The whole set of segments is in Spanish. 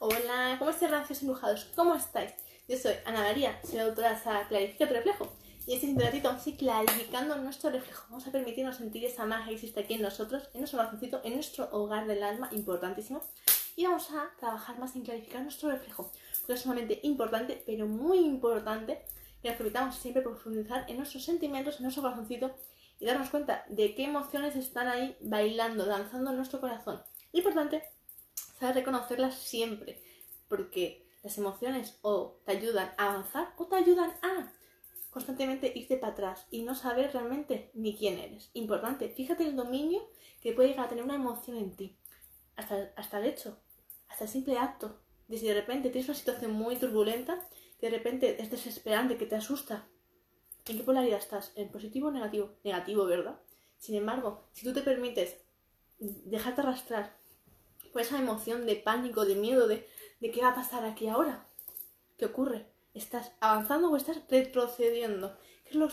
Hola, ¿cómo estáis, rancios embrujados? ¿Cómo estáis? Yo soy Ana María, soy la autora de Clarifica tu reflejo. Y este siguiente ratito vamos a ir clarificando nuestro reflejo. Vamos a permitirnos sentir esa magia que existe aquí en nosotros, en nuestro corazoncito, en nuestro hogar del alma, importantísimo. Y vamos a trabajar más en clarificar nuestro reflejo, porque es sumamente importante, pero muy importante, que nos permitamos siempre profundizar en nuestros sentimientos, en nuestro corazoncito, y darnos cuenta de qué emociones están ahí bailando, danzando en nuestro corazón. Lo importante es saber reconocerlas siempre, porque las emociones o te ayudan a avanzar o te ayudan a constantemente irte para atrás y no saber realmente ni quién eres. Importante, fíjate el dominio que puede llegar a tener una emoción en ti, hasta el hecho, hasta el simple acto. De si de repente tienes una situación muy turbulenta, que de repente es desesperante, que te asusta, ¿en qué polaridad estás? ¿En positivo o negativo? Negativo, ¿verdad? Sin embargo, si tú te permites dejarte arrastrar por esa emoción de pánico, de miedo, de qué va a pasar aquí ahora, ¿qué ocurre? ¿Estás avanzando o estás retrocediendo? ¿Qué es lo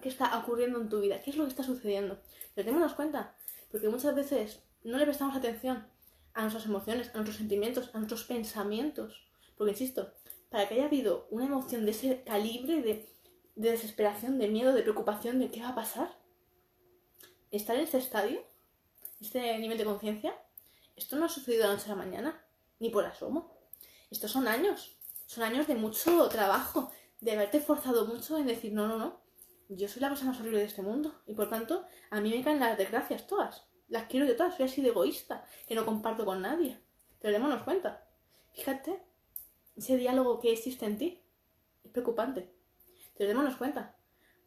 que está ocurriendo en tu vida? ¿Qué es lo que está sucediendo? Pero tengámonos cuenta, porque muchas veces no le prestamos atención a nuestras emociones, a nuestros sentimientos, a nuestros pensamientos. Porque, insisto, para que haya habido una emoción de ese calibre de desesperación, de miedo, de preocupación, de qué va a pasar, estar en este estadio, este nivel de conciencia, esto no ha sucedido de la noche a la mañana, ni por asomo. Estos son años de mucho trabajo, de haberte esforzado mucho en decir, no, yo soy la cosa más horrible de este mundo, y por tanto, a mí me caen las desgracias todas, las quiero yo todas, soy así de egoísta, que no comparto con nadie. Pero démonos cuenta, fíjate, ese diálogo que existe en ti es preocupante. Pero démonos cuenta,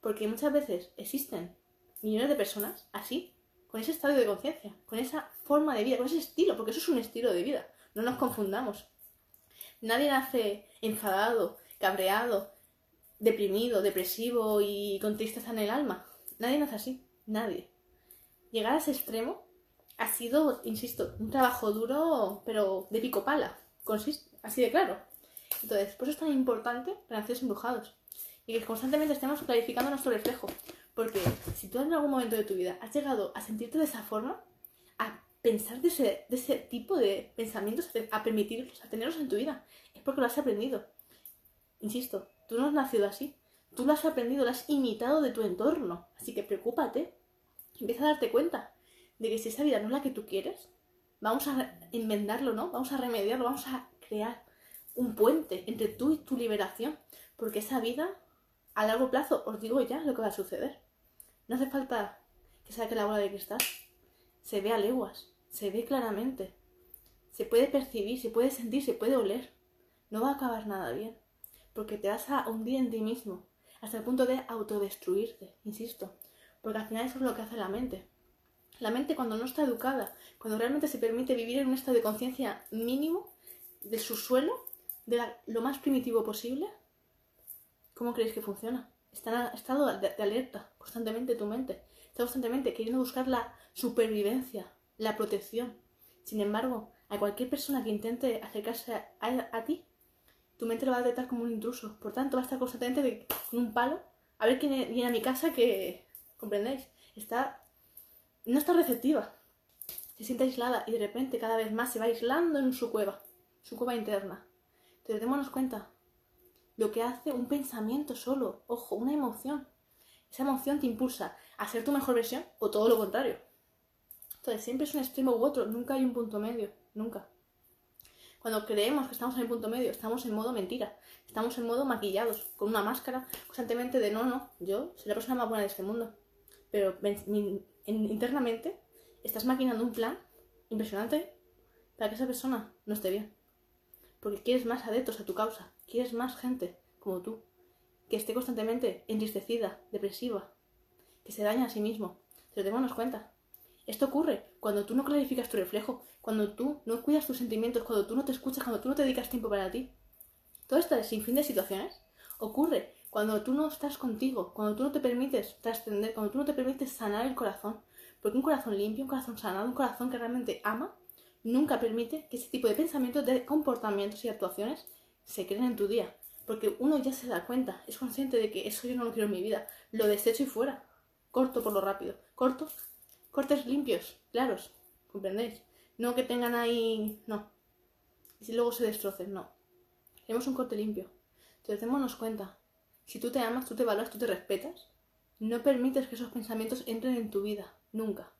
porque muchas veces existen millones de personas así, con ese estado de conciencia, con esa forma de vida, con ese estilo, porque eso es un estilo de vida, no nos confundamos. Nadie nace enfadado, cabreado, deprimido, depresivo y con tristeza en el alma. Nadie nace así, nadie. Llegar a ese extremo ha sido, insisto, un trabajo duro, pero de pico pala, así de claro. Entonces, por eso es tan importante renaceres embrujados. Y que constantemente estemos clarificando nuestro reflejo. Porque si tú en algún momento de tu vida has llegado a sentirte de esa forma, a pensar de ese tipo de pensamientos, a permitirlos, a tenerlos en tu vida, es porque lo has aprendido. Insisto, tú no has nacido así. Tú lo has aprendido, lo has imitado de tu entorno. Así que preocúpate. Empieza a darte cuenta de que si esa vida no es la que tú quieres, vamos a enmendarlo, ¿no? Vamos a remediarlo, vamos a crear un puente entre tú y tu liberación. Porque esa vida, a largo plazo, os digo ya lo que va a suceder. No hace falta que saque la bola de cristal. Se ve a leguas, se ve claramente. Se puede percibir, se puede sentir, se puede oler. No va a acabar nada bien, porque te vas a hundir en ti mismo, hasta el punto de autodestruirte, insisto. Porque al final eso es lo que hace la mente. La mente, cuando no está educada, cuando realmente se permite vivir en un estado de conciencia mínimo, de su suelo, de lo más primitivo posible, ¿cómo creéis que funciona? Está en estado de alerta constantemente tu mente. Está constantemente queriendo buscar la supervivencia, la protección. Sin embargo, a cualquier persona que intente acercarse a ti, tu mente lo va a detectar como un intruso. Por tanto, va a estar constantemente con un palo a ver quién viene a mi casa que... ¿Comprendéis? No está receptiva. Se siente aislada y de repente cada vez más se va aislando en su cueva interna. Entonces, démonos cuenta. Lo que hace un pensamiento solo, ojo, una emoción. Esa emoción te impulsa a ser tu mejor versión o todo lo contrario. Entonces, siempre es un extremo u otro, nunca hay un punto medio, nunca. Cuando creemos que estamos en el punto medio, estamos en modo mentira, estamos en modo maquillados, con una máscara constantemente de no, yo soy la persona más buena de este mundo. Pero internamente estás maquinando un plan impresionante para que esa persona no esté bien. Porque quieres más adeptos a tu causa, quieres más gente como tú, que esté constantemente entristecida, depresiva, que se daña a sí mismo. Pero démonos cuenta, esto ocurre cuando tú no clarificas tu reflejo, cuando tú no cuidas tus sentimientos, cuando tú no te escuchas, cuando tú no te dedicas tiempo para ti. Todo este sinfín de situaciones ocurre cuando tú no estás contigo, cuando tú no te permites trascender, cuando tú no te permites sanar el corazón. Porque un corazón limpio, un corazón sanado, un corazón que realmente ama, nunca permite que ese tipo de pensamientos, de comportamientos y actuaciones se creen en tu día. Porque uno ya se da cuenta, es consciente de que eso yo no lo quiero en mi vida. Lo desecho y fuera. Corto por lo rápido. Cortes limpios, claros. ¿Comprendéis? No que tengan ahí... No. y luego se destrocen, no. Tenemos un corte limpio. Entonces démonos cuenta. Si tú te amas, tú te valoras, tú te respetas, no permites que esos pensamientos entren en tu vida, nunca.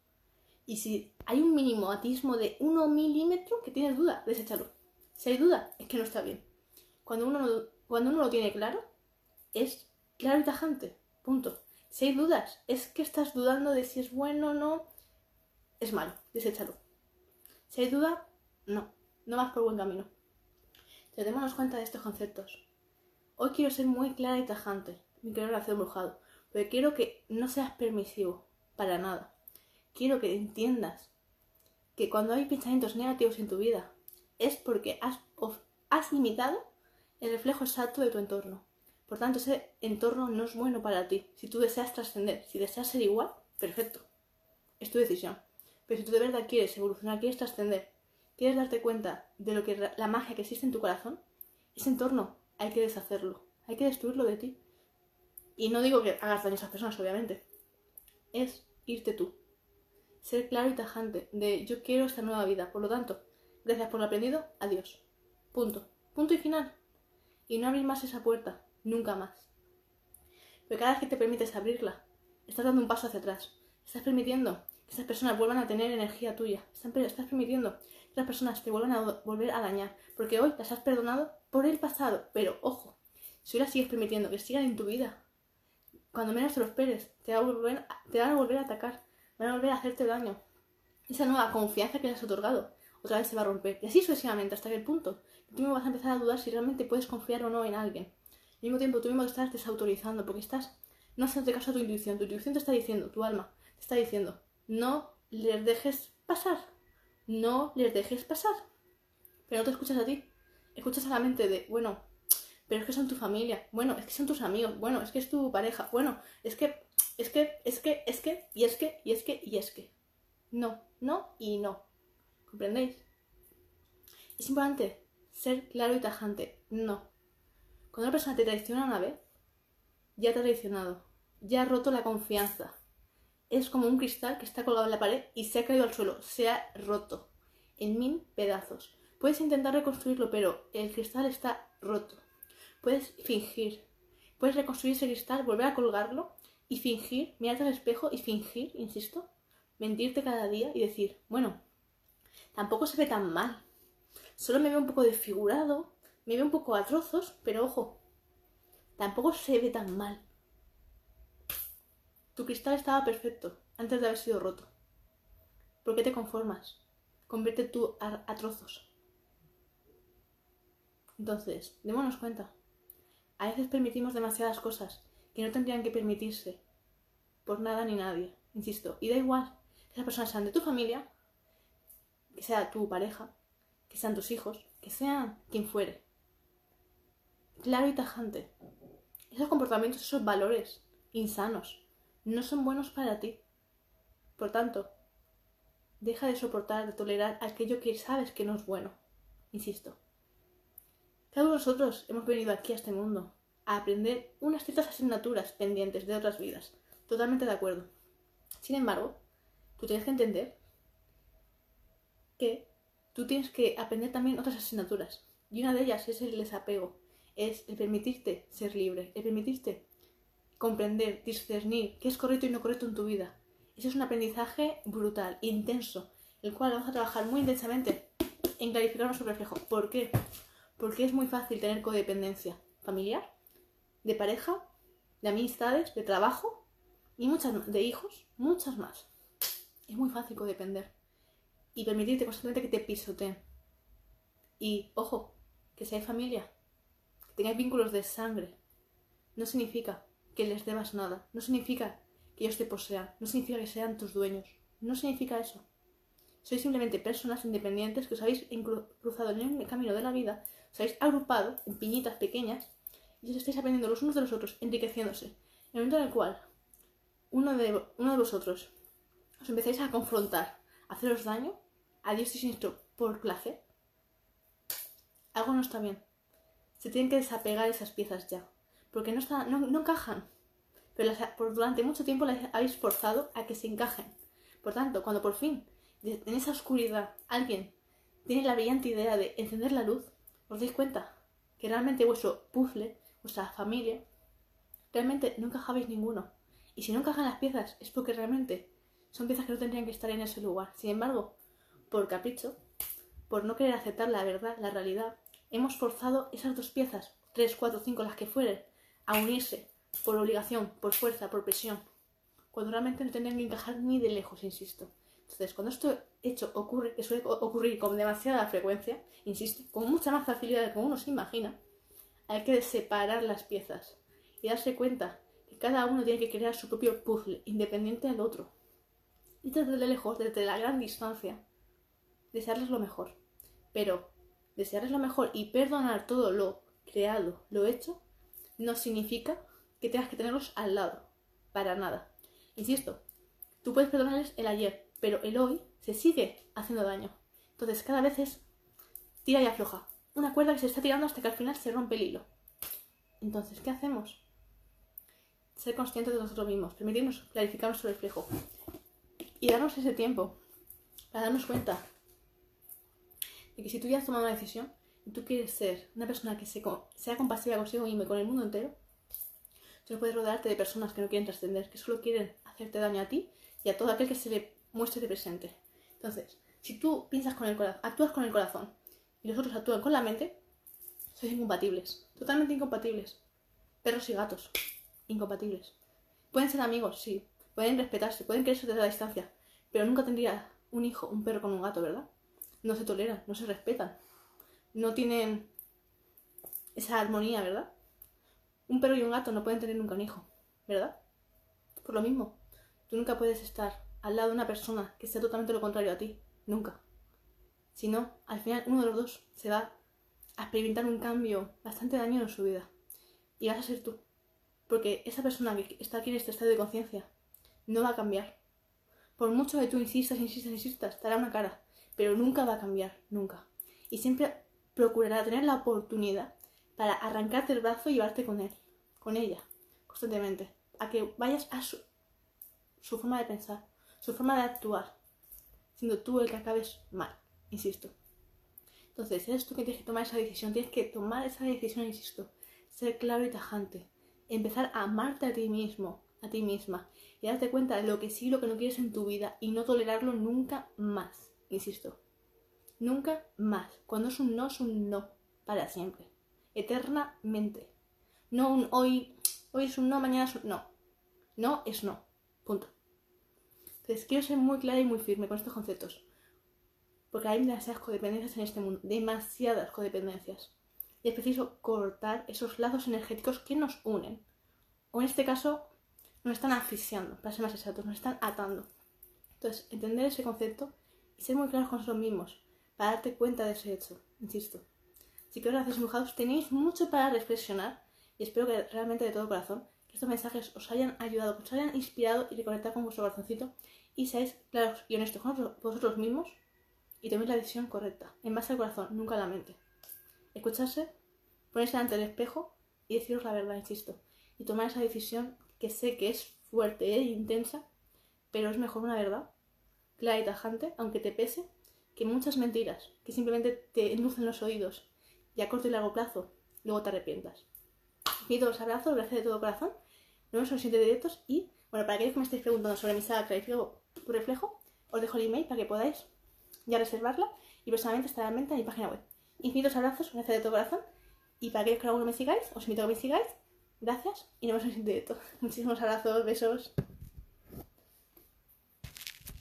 Y si hay un mínimo atismo de 1 milímetro que tienes duda, deséchalo. Si hay duda, es que no está bien. Cuando uno lo tiene claro, es claro y tajante, punto. Si hay dudas, es que estás dudando de si es bueno o no, es malo, deséchalo. Si hay duda, no vas por buen camino. Entonces, démonos cuenta de estos conceptos. Hoy quiero ser muy clara y tajante, mi querido relación brujado, porque quiero que no seas permisivo, para nada. Quiero que entiendas que cuando hay pensamientos negativos en tu vida, es porque has imitado el reflejo exacto de tu entorno. Por tanto, ese entorno no es bueno para ti. Si tú deseas trascender, si deseas ser igual, perfecto. Es tu decisión. Pero si tú de verdad quieres evolucionar, quieres trascender, quieres darte cuenta de lo que la magia que existe en tu corazón, ese entorno hay que deshacerlo, hay que destruirlo de ti. Y no digo que hagas daño a esas personas, obviamente. Es irte tú. Ser claro y tajante de yo quiero esta nueva vida. Por lo tanto, gracias por lo aprendido, adiós. Punto. Punto y final. Y no abrir más esa puerta. Nunca más. Pero cada vez que te permites abrirla, estás dando un paso hacia atrás. Estás permitiendo que esas personas vuelvan a tener energía tuya. Estás permitiendo que esas personas te vuelvan a volver a dañar. Porque hoy las has perdonado por el pasado. Pero, ojo, si hoy las sigues permitiendo que sigan en tu vida, cuando menos te lo esperes, te van a volver a atacar. Van a volver a hacerte daño. Esa nueva confianza que les has otorgado, otra vez se va a romper. Y así sucesivamente, hasta que el punto que tú mismo vas a empezar a dudar si realmente puedes confiar o no en alguien. Al mismo tiempo tú mismo te estás desautorizando porque estás no haciéndote caso a tu intuición. Tu intuición te está diciendo, tu alma te está diciendo, no les dejes pasar, no les dejes pasar. Pero no te escuchas a ti, escuchas a la mente de, bueno, pero es que son tu familia, bueno, es que son tus amigos, bueno, es que es tu pareja, bueno, es que. No. ¿Comprendéis? Es importante ser claro y tajante, no. Cuando una persona te traiciona una vez, ya te ha traicionado, ya ha roto la confianza. Es como un cristal que está colgado en la pared y se ha caído al suelo, se ha roto en 1000 pedazos. Puedes intentar reconstruirlo, pero el cristal está roto. Puedes fingir, puedes reconstruir ese cristal, volver a colgarlo y fingir, mirarte al espejo y fingir, insisto, mentirte cada día y decir, bueno, tampoco se ve tan mal, solo me veo un poco desfigurado. Me veo un poco a trozos, pero ojo, tampoco se ve tan mal. Tu cristal estaba perfecto antes de haber sido roto. ¿Por qué te conformas? Convierte tú a trozos. Entonces, démonos cuenta. A veces permitimos demasiadas cosas que no tendrían que permitirse por nada ni nadie, insisto. Y da igual que esas personas sean de tu familia, que sea tu pareja, que sean tus hijos, que sean quien fuere. Claro y tajante. Esos comportamientos, esos valores insanos, no son buenos para ti. Por tanto, deja de soportar, de tolerar aquello que sabes que no es bueno. Insisto. Cada uno de nosotros hemos venido aquí a este mundo a aprender unas ciertas asignaturas pendientes de otras vidas. Totalmente de acuerdo. Sin embargo, tú tienes que entender que tú tienes que aprender también otras asignaturas. Y una de ellas es el desapego. Es el permitirte ser libre, el permitirte comprender, discernir qué es correcto y no correcto en tu vida. Ese es un aprendizaje brutal, intenso, el cual vamos a trabajar muy intensamente en clarificar nuestro reflejo. ¿Por qué? Porque es muy fácil tener codependencia familiar, de pareja, de amistades, de trabajo y muchas más, de hijos, muchas más. Es muy fácil codepender y permitirte constantemente que te pisoteen. Y, ojo, que si hay familia, tengáis vínculos de sangre, no significa que les debas nada, no significa que ellos te posean, no significa que sean tus dueños, no significa eso. Sois simplemente personas independientes que os habéis cruzado en el camino de la vida, os habéis agrupado en piñitas pequeñas y os estáis aprendiendo los unos de los otros, enriqueciéndose. En el momento en el cual uno de vosotros os empezáis a confrontar, a haceros daño, a Dios y siniestro por placer, algo no está bien. Se tienen que desapegar esas piezas ya, porque no encajan, pero durante mucho tiempo las habéis forzado a que se encajen. Por tanto, cuando por fin, en esa oscuridad, alguien Tienes la brillante idea de encender la luz, os dais cuenta que realmente vuestro puzzle, vuestra familia, realmente no encajabais ninguno. Y si no encajan las piezas es porque realmente son piezas que no tendrían que estar en ese lugar. Sin embargo, por capricho, por no querer aceptar la verdad, la realidad, hemos forzado esas dos piezas, 3, 4, 5, las que fueren, a unirse por obligación, por fuerza, por presión, cuando realmente no tendrían que encajar ni de lejos, insisto. Entonces, cuando esto hecho ocurre, que suele ocurrir con demasiada frecuencia, insisto, con mucha más facilidad de como uno se imagina, hay que separar las piezas y darse cuenta que cada uno tiene que crear su propio puzzle, independiente del otro. Y desde lejos, desde la gran distancia, desearles lo mejor. Pero desearles lo mejor y perdonar todo lo creado, lo hecho, no significa que tengas que tenerlos al lado, para nada. Insisto, tú puedes perdonarles el ayer, pero el hoy se sigue haciendo daño. Entonces cada vez es tira y afloja. Una cuerda que se está tirando hasta que al final se rompe el hilo. Entonces, ¿qué hacemos? Ser conscientes de nosotros mismos, permitirnos clarificar nuestro reflejo y darnos ese tiempo para darnos cuenta de que si tú ya has tomado una decisión y tú quieres ser una persona que sea compasiva consigo misma y con el mundo entero, tú no puedes rodearte de personas que no quieren trascender, que solo quieren hacerte daño a ti y a todo aquel que se le muestre de presente. Entonces, si tú piensas con el corazón, actúas con el corazón y los otros actúan con la mente, sois incompatibles, totalmente incompatibles. Perros y gatos, incompatibles. Pueden ser amigos, sí, pueden respetarse, pueden quererse desde la distancia, pero nunca tendría un hijo, un perro con un gato, ¿verdad? No se toleran, no se respetan, no tienen esa armonía, ¿verdad? Un perro y un gato no pueden tener nunca un hijo, ¿verdad? Por lo mismo, tú nunca puedes estar al lado de una persona que sea totalmente lo contrario a ti, nunca. Si no, al final uno de los dos se va a experimentar un cambio bastante dañino en su vida. Y vas a ser tú. Porque esa persona que está aquí en este estado de conciencia no va a cambiar. Por mucho que tú insistas, te hará una cara. Pero nunca va a cambiar, nunca. Y siempre procurará tener la oportunidad para arrancarte el brazo y llevarte con él, con ella, constantemente. A que vayas a su forma de pensar, su forma de actuar, siendo tú el que acabes mal, insisto. Entonces, eres tú que tienes que tomar esa decisión, insisto. Ser claro y tajante. Empezar a amarte a ti mismo, a ti misma. Y darte cuenta de lo que sí y lo que no quieres en tu vida y no tolerarlo nunca más. Insisto, nunca más. Cuando es un no, para siempre, eternamente. No un hoy es un no, mañana es un no. No es no, punto. Entonces quiero ser muy clara y muy firme con estos conceptos, porque hay demasiadas codependencias en este mundo, demasiadas codependencias. Y es preciso cortar esos lazos energéticos que nos unen, o en este caso nos están asfixiando, para ser más exactos, nos están atando. Entonces, entender ese concepto y ser muy claros con nosotros mismos, para darte cuenta de ese hecho, insisto. Así que os lo hacéis mojados, tenéis mucho para reflexionar y espero que realmente de todo corazón que estos mensajes os hayan ayudado, que os hayan inspirado y reconectado con vuestro corazoncito y seáis claros y honestos con vosotros mismos y toméis la decisión correcta, en base al corazón, nunca a la mente. Escucharse, ponerse delante del espejo y deciros la verdad, insisto, y tomar esa decisión que sé que es fuerte e intensa, pero es mejor una verdad clara y tajante, aunque te pese, que muchas mentiras que simplemente te enlucen los oídos y a corto y largo plazo luego te arrepientas. Os pido los abrazos, gracias de todo corazón. Nos vemos en los siguientes directos y, bueno, para aquellos que me estéis preguntando sobre mi saga Clarifica tu reflejo, os dejo el email para que podáis ya reservarla y personalmente estará en venta en mi página web. Infinitos abrazos, gracias de todo corazón y para aquellos que aún no me sigáis, os invito a que me sigáis. Gracias y nos vemos en el siguiente directo. Muchísimos abrazos, besos.